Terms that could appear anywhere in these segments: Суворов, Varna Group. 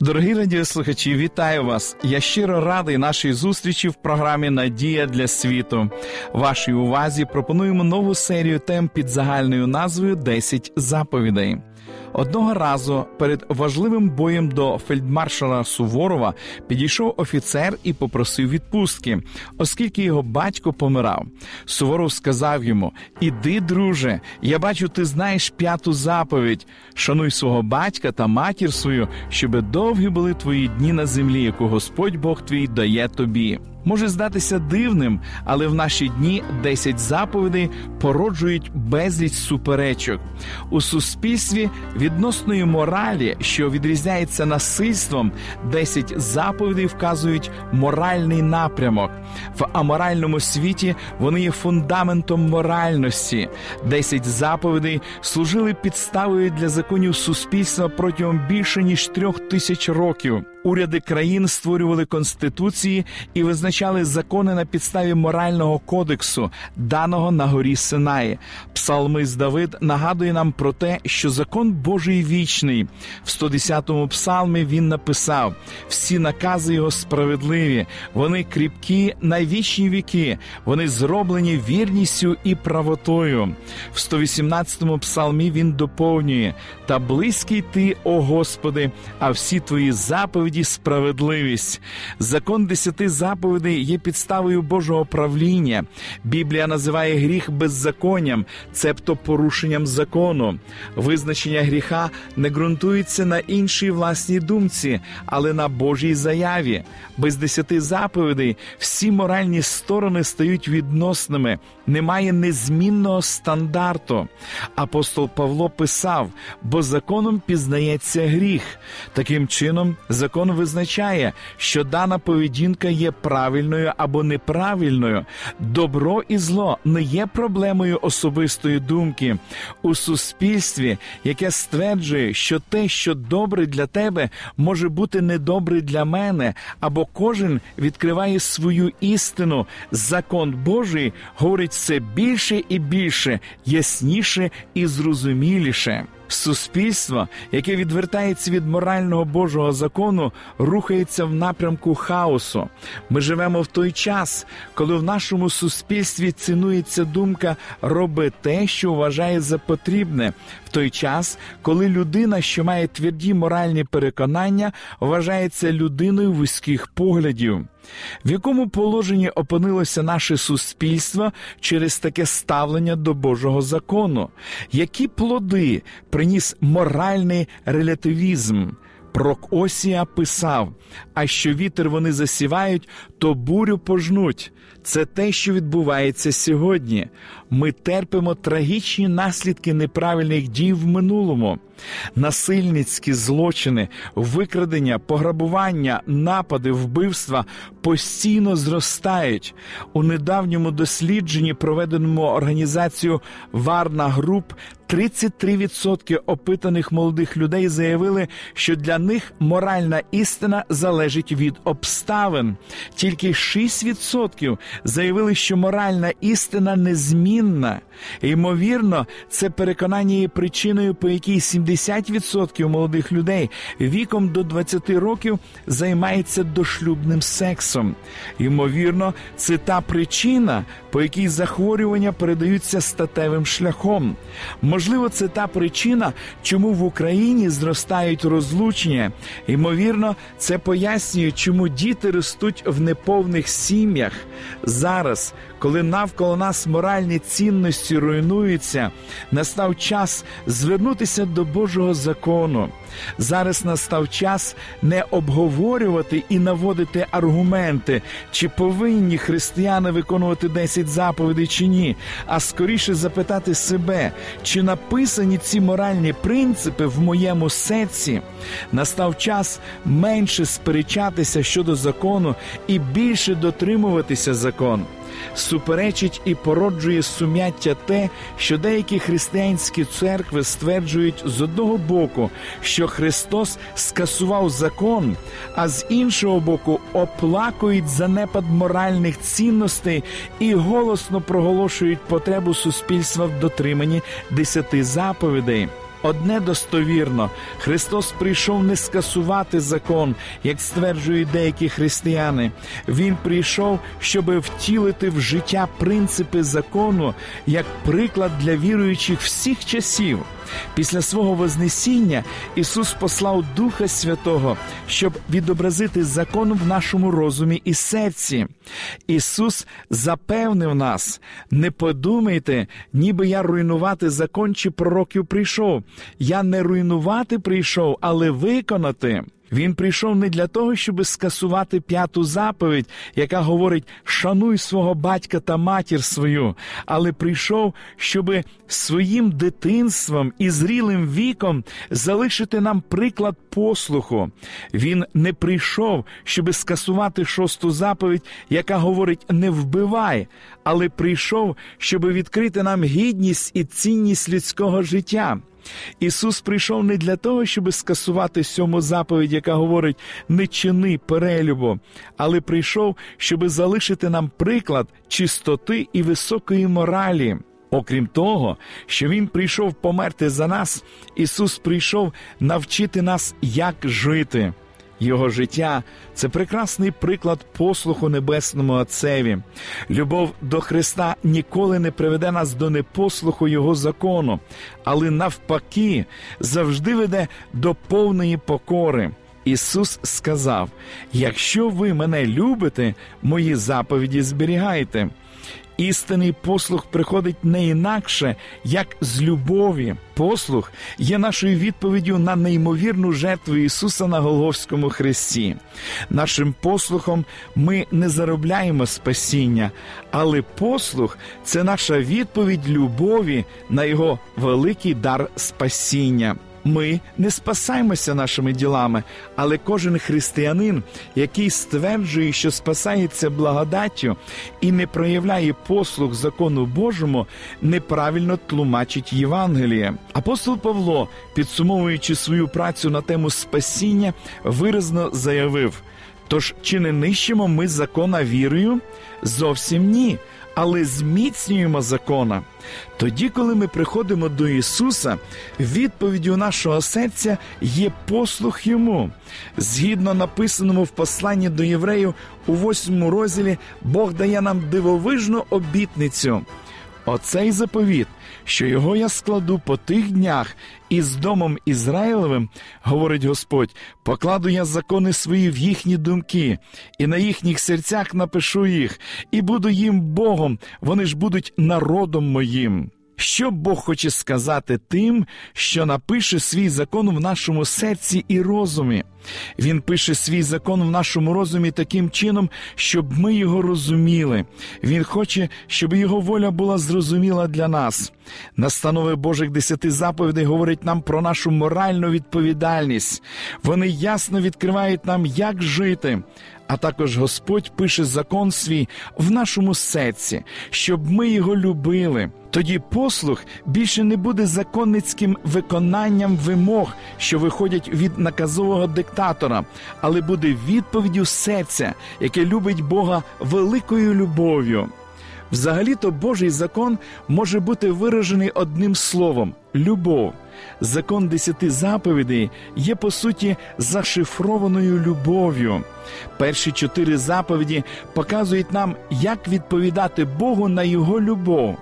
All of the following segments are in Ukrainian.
Дорогі радіослухачі, вітаю вас! Я щиро радий нашій зустрічі в програмі «Надія для світу». Вашій увазі пропонуємо нову серію тем під загальною назвою «10 заповідей». Одного разу перед важливим боєм до фельдмаршала Суворова підійшов офіцер і попросив відпустки, оскільки його батько помирав. Суворов сказав йому: «Іди, друже, я бачу, ти знаєш 5-ту заповідь. Шануй свого батька та матір свою, щоби довгі були твої дні на землі, яку Господь Бог твій дає тобі». Може здатися дивним, але в наші дні 10 заповідей породжують безліч суперечок. У суспільстві відносної моралі, що відрізняється насильством, 10 заповідей вказують моральний напрямок. В аморальному світі вони є фундаментом моральності. 10 заповідей служили підставою для законів суспільства протягом більше ніж 3000 років. Уряди країн створювали конституції і визначали закони на підставі морального кодексу, даного на горі Синаї. Псалмист Давид нагадує нам про те, що закон Божий вічний. В 110-му псалмі він написав: «Всі накази його справедливі, вони кріпкі на вічні віки, вони зроблені вірністю і правотою». В 118-му псалмі він доповнює: «Та близький ти, о Господи, а всі твої заповіді справедливість». Закон 10 заповідей є підставою Божого правління. Біблія називає гріх беззаконням, цебто порушенням закону. Визначення гріха не ґрунтується на іншій власній думці, але на Божій заяві. Без 10 заповідей всі моральні сторони стають відносними. Немає незмінного стандарту. Апостол Павло писав: «Бо законом пізнається гріх». Таким чином, закон визначає, що дана поведінка є правильною або неправильною. Добро і зло не є проблемою особистої думки. У суспільстві, яке стверджує, що те, що добре для тебе, може бути недобре для мене, або кожен відкриває свою істину, закон Божий говорить все більше і більше, ясніше і зрозуміліше. Суспільство, яке відвертається від морального Божого закону, рухається в напрямку хаосу. Ми живемо в той час, коли в нашому суспільстві цінується думка «роби те, що вважає за потрібне», в той час, коли людина, що має тверді моральні переконання, вважається людиною вузьких поглядів. В якому положенні опинилося наше суспільство через таке ставлення до Божого закону? Які плоди приніс моральний релятивізм? Пророк Осія писав: «А що вітер вони засівають, то бурю пожнуть». Це те, що відбувається сьогодні. Ми терпимо трагічні наслідки неправильних дій в минулому. Насильницькі злочини, викрадення, пограбування, напади, вбивства постійно зростають. У недавньому дослідженні, проведеному організацією Varna Group, 33% опитаних молодих людей заявили, що для них моральна істина залежить від обставин. Тільки 6% заявили, що моральна істина незмінна. Ймовірно, це переконання є причиною, по якій 70% молодих людей віком до 20 років займається дошлюбним сексом. Ймовірно, це та причина, по якій захворювання передаються статевим шляхом. Можливо, це та причина, чому в Україні зростають розлучення. Ймовірно, це пояснює, чому діти ростуть в неповних сім'ях. Зараз, коли навколо нас моральні цінності руйнуються, настав час звернутися до Божого закону. Зараз настав час не обговорювати і наводити аргументи, чи повинні християни виконувати 10 заповідей чи ні, а скоріше запитати себе, чи написані ці моральні принципи в моєму серці. Настав час менше сперечатися щодо закону і більше дотримуватися закону. Суперечить і породжує сум'яття те, що деякі християнські церкви стверджують з одного боку, що Христос скасував закон, а з іншого боку оплакують занепад моральних цінностей і голосно проголошують потребу суспільства в дотриманні 10 заповідей. Одне достовірно, Христос прийшов не скасувати закон, як стверджують деякі християни. Він прийшов, щоб втілити в життя принципи закону, як приклад для віруючих всіх часів. Після свого Вознесіння Ісус послав Духа Святого, щоб відобразити закон в нашому розумі і серці. Ісус запевнив нас: «Не подумайте, ніби я руйнувати закон чи пророків прийшов. Я не руйнувати прийшов, але виконати». Він прийшов не для того, щоб скасувати 5 заповідь, яка говорить «шануй свого батька та матір свою», але прийшов, щоб своїм дитинством і зрілим віком залишити нам приклад послуху. Він не прийшов, щоб скасувати 6 заповідь, яка говорить «не вбивай», але прийшов, щоб відкрити нам гідність і цінність людського життя. Ісус прийшов не для того, щоб скасувати 7 заповідь, яка говорить «не чини перелюбу», але прийшов, щоб залишити нам приклад чистоти і високої моралі. Окрім того, що Він прийшов померти за нас, Ісус прийшов навчити нас, як жити. Його життя – це прекрасний приклад послуху Небесному Отцеві. Любов до Христа ніколи не приведе нас до непослуху Його закону, але навпаки завжди веде до повної покори. Ісус сказав: «Якщо ви мене любите, мої заповіді зберігайте». Істинний послух приходить не інакше, як з любові. Послух є нашою відповіддю на неймовірну жертву Ісуса на Голгофському хресті. Нашим послухом ми не заробляємо спасіння, але послух – це наша відповідь любові на Його великий дар спасіння. Ми не спасаємося нашими ділами, але кожен християнин, який стверджує, що спасається благодаттю і не проявляє послух закону Божому, неправильно тлумачить Євангеліє. Апостол Павло, підсумовуючи свою працю на тему спасіння, виразно заявив: «Тож, чи не нищимо ми закона вірою? Зовсім ні, але зміцнюємо закона». Тоді, коли ми приходимо до Ісуса, відповіддю нашого серця є послух Йому. Згідно написаному в посланні до євреїв у 8 розділі, Бог дає нам дивовижну обітницю: «Оцей заповіт, що його я складу по тих днях із домом Ізраїлевим, говорить Господь, покладу я закони свої в їхні думки, і на їхніх серцях напишу їх, і буду їм Богом, вони ж будуть народом моїм». Що Бог хоче сказати тим, що напише свій закон в нашому серці і розумі? Він пише свій закон в нашому розумі таким чином, щоб ми його розуміли. Він хоче, щоб його воля була зрозуміла для нас. Настанови Божих 10 заповідей говорять нам про нашу моральну відповідальність. Вони ясно відкривають нам, як жити. А також Господь пише закон свій в нашому серці, щоб ми його любили. Тоді послух більше не буде законницьким виконанням вимог, що виходять від наказового диктатора, але буде відповіддю серця, яке любить Бога великою любов'ю. Взагалі-то Божий закон може бути виражений одним словом – любов. Закон 10 заповідей є, по суті, зашифрованою любов'ю. Перші 4 заповіді показують нам, як відповідати Богу на Його любов.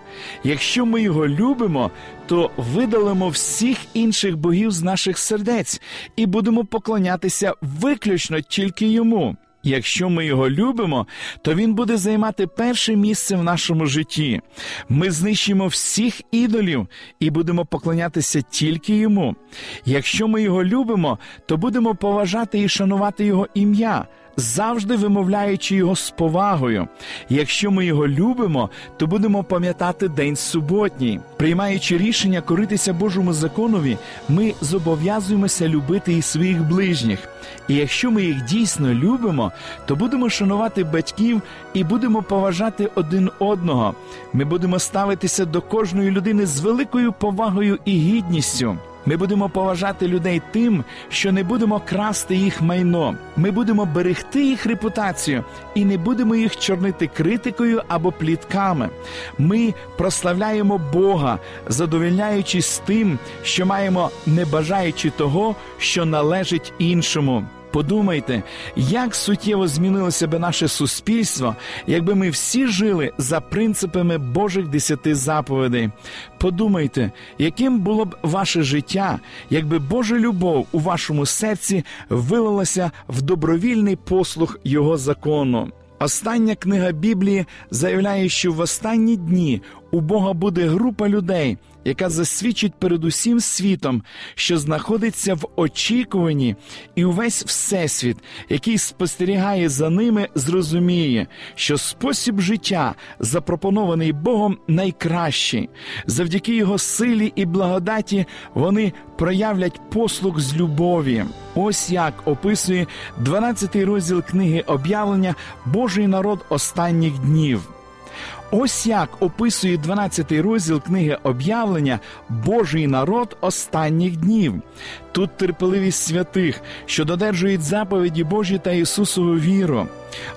Якщо ми Його любимо, то видалимо всіх інших богів з наших сердець і будемо поклонятися виключно тільки Йому. Якщо ми його любимо, то він буде займати перше місце в нашому житті. Ми знищимо всіх ідолів і будемо поклонятися тільки йому. Якщо ми його любимо, то будемо поважати і шанувати його ім'я, завжди вимовляючи його з повагою. Якщо ми його любимо, то будемо пам'ятати день суботній. Приймаючи рішення коритися Божому законові, ми зобов'язуємося любити і своїх ближніх. І якщо ми їх дійсно любимо, то будемо шанувати батьків і будемо поважати один одного. Ми будемо ставитися до кожної людини з великою повагою і гідністю. Ми будемо поважати людей тим, що не будемо красти їх майно. Ми будемо берегти їх репутацію і не будемо їх чорнити критикою або плітками. Ми прославляємо Бога, задовольняючись тим, що маємо, не бажаючи того, що належить іншому. Подумайте, як суттєво змінилося би наше суспільство, якби ми всі жили за принципами Божих 10 заповідей. Подумайте, яким було б ваше життя, якби Божа любов у вашому серці вилилася в добровільний послух Його закону. Остання книга Біблії заявляє, що в останні дні у Бога буде група людей, яка засвідчить перед усім світом, що знаходиться в очікуванні, і увесь Всесвіт, який спостерігає за ними, зрозуміє, що спосіб життя, запропонований Богом, найкращий. Завдяки Його силі і благодаті вони проявлять послуг з любові. Ось як описує 12-й розділ книги «Об'явлення» Божий народ останніх днів. Ось як описує 12-й розділ книги «Об'явлення» Божий народ останніх днів. Тут терпеливість святих, що додержують заповіді Божі та Ісусову віру.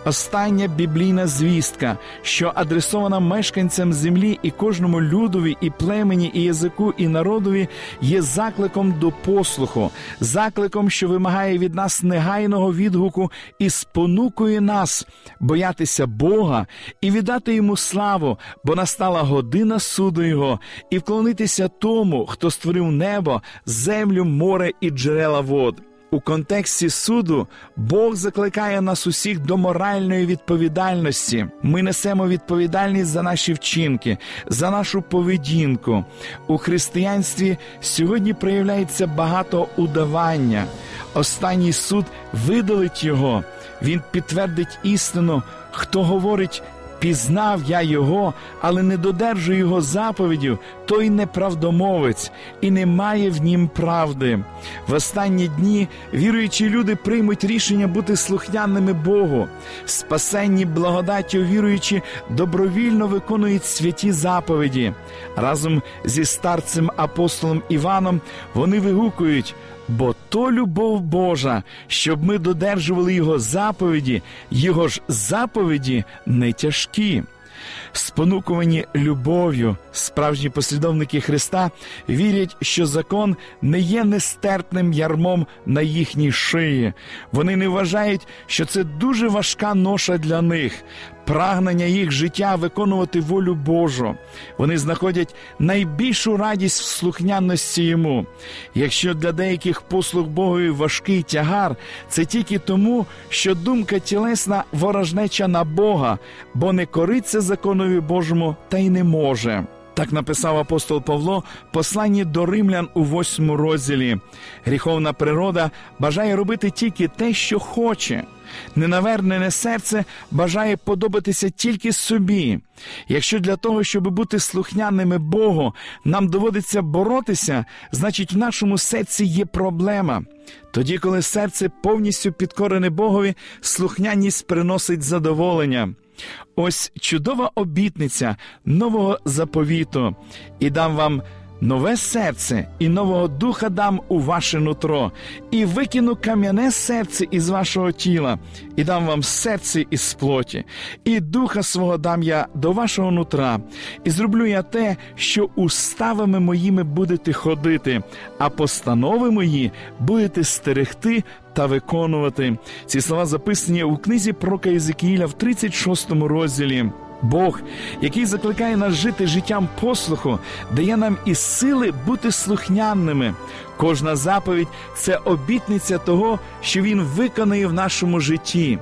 Остання біблійна звістка, що адресована мешканцям землі і кожному людові, і племені, і язику, і народові, є закликом до послуху, закликом, що вимагає від нас негайного відгуку і спонукує нас боятися Бога і віддати Йому славу, бо настала година суду Його, і вклонитися тому, хто створив небо, землю, море і джерела вод. У контексті суду Бог закликає нас усіх до моральної відповідальності. Ми несемо відповідальність за наші вчинки, за нашу поведінку. У християнстві сьогодні проявляється багато удавання. Останній суд видалить його. Він підтвердить істину. Хто говорить: «Пізнав я його, але не додержую його заповідів», той неправдомовець, і немає в нім правди. В останні дні віруючі люди приймуть рішення бути слухняними Богу. Спасенні благодаттю віруючі добровільно виконують святі заповіді. Разом зі старцем апостолом Іваном вони вигукують: «Бо то любов Божа, щоб ми додержували Його заповіді, Його ж заповіді не тяжкі». Спонукувані любов'ю, справжні послідовники Христа вірять, що закон не є нестерпним ярмом на їхній шиї. Вони не вважають, що це дуже важка ноша для них. Прагнення їх життя виконувати волю Божу. Вони знаходять найбільшу радість в слухняності Йому. Якщо для деяких послуг Богові важкий тягар, це тільки тому, що думка тілесна ворожнеча на Бога, бо не кориться законові Божому та й не може. Так написав апостол Павло в посланні до римлян у 8 розділі. Гріховна природа бажає робити тільки те, що хоче. Ненавернене серце бажає подобатися тільки собі. Якщо для того, щоб бути слухняними Богу, нам доводиться боротися, значить в нашому серці є проблема. Тоді, коли серце повністю підкорене Богові, слухняність приносить задоволення. Ось чудова обітниця нового заповіту. «І дам вам нове серце, і нового духа дам у ваше нутро, і викину кам'яне серце із вашого тіла, і дам вам серце із плоті, і духа свого дам я до вашого нутра, і зроблю я те, що уставами моїми будете ходити, а постанови мої будете стерегти та виконувати». Ці слова записані у книзі пророка Єзекіїля в 36 розділі. Бог, який закликає нас жити життям послуху, дає нам і сили бути слухняними. Кожна заповідь – це обітниця того, що Він виконує в нашому житті.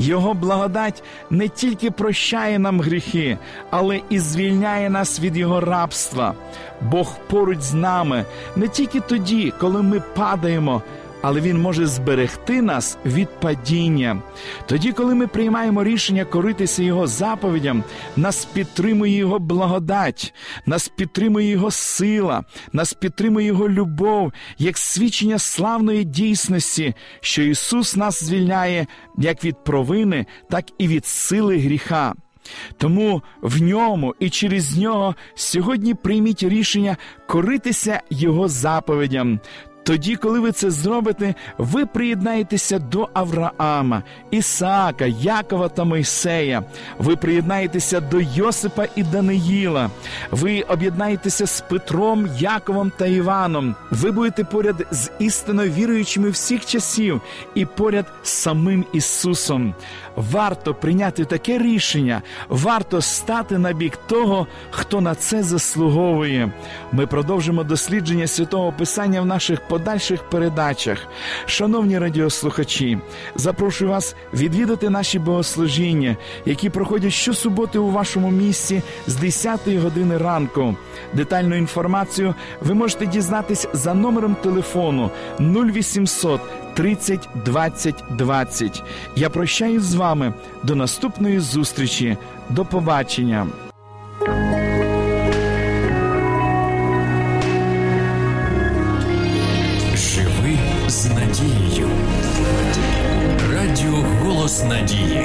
Його благодать не тільки прощає нам гріхи, але і звільняє нас від його рабства. Бог поруч з нами, не тільки тоді, коли ми падаємо, але Він може зберегти нас від падіння. Тоді, коли ми приймаємо рішення коритися Його заповідям, нас підтримує Його благодать, нас підтримує Його сила, нас підтримує Його любов, як свідчення славної дійсності, що Ісус нас звільняє як від провини, так і від сили гріха. Тому в Ньому і через Нього сьогодні прийміть рішення коритися Його заповідям. Тоді, коли ви це зробите, ви приєднаєтеся до Авраама, Ісаака, Якова та Мойсея. Ви приєднаєтеся до Йосипа і Даниїла. Ви об'єднаєтеся з Петром, Яковом та Іваном. Ви будете поряд з істинно віруючими всіх часів і поряд з самим Ісусом. Варто прийняти таке рішення, варто стати на бік того, хто на це заслуговує. Ми продовжимо дослідження Святого Писання в наших подальших передачах. Шановні радіослухачі, запрошую вас відвідати наші богослужіння, які проходять щосуботи у вашому місті з 10-ї години ранку. Детальну інформацію ви можете дізнатись за номером телефону 0800 30 20 20. Я прощаюсь з вами. До наступної зустрічі. До побачення. Живи з надією. Радіо «Голос надії».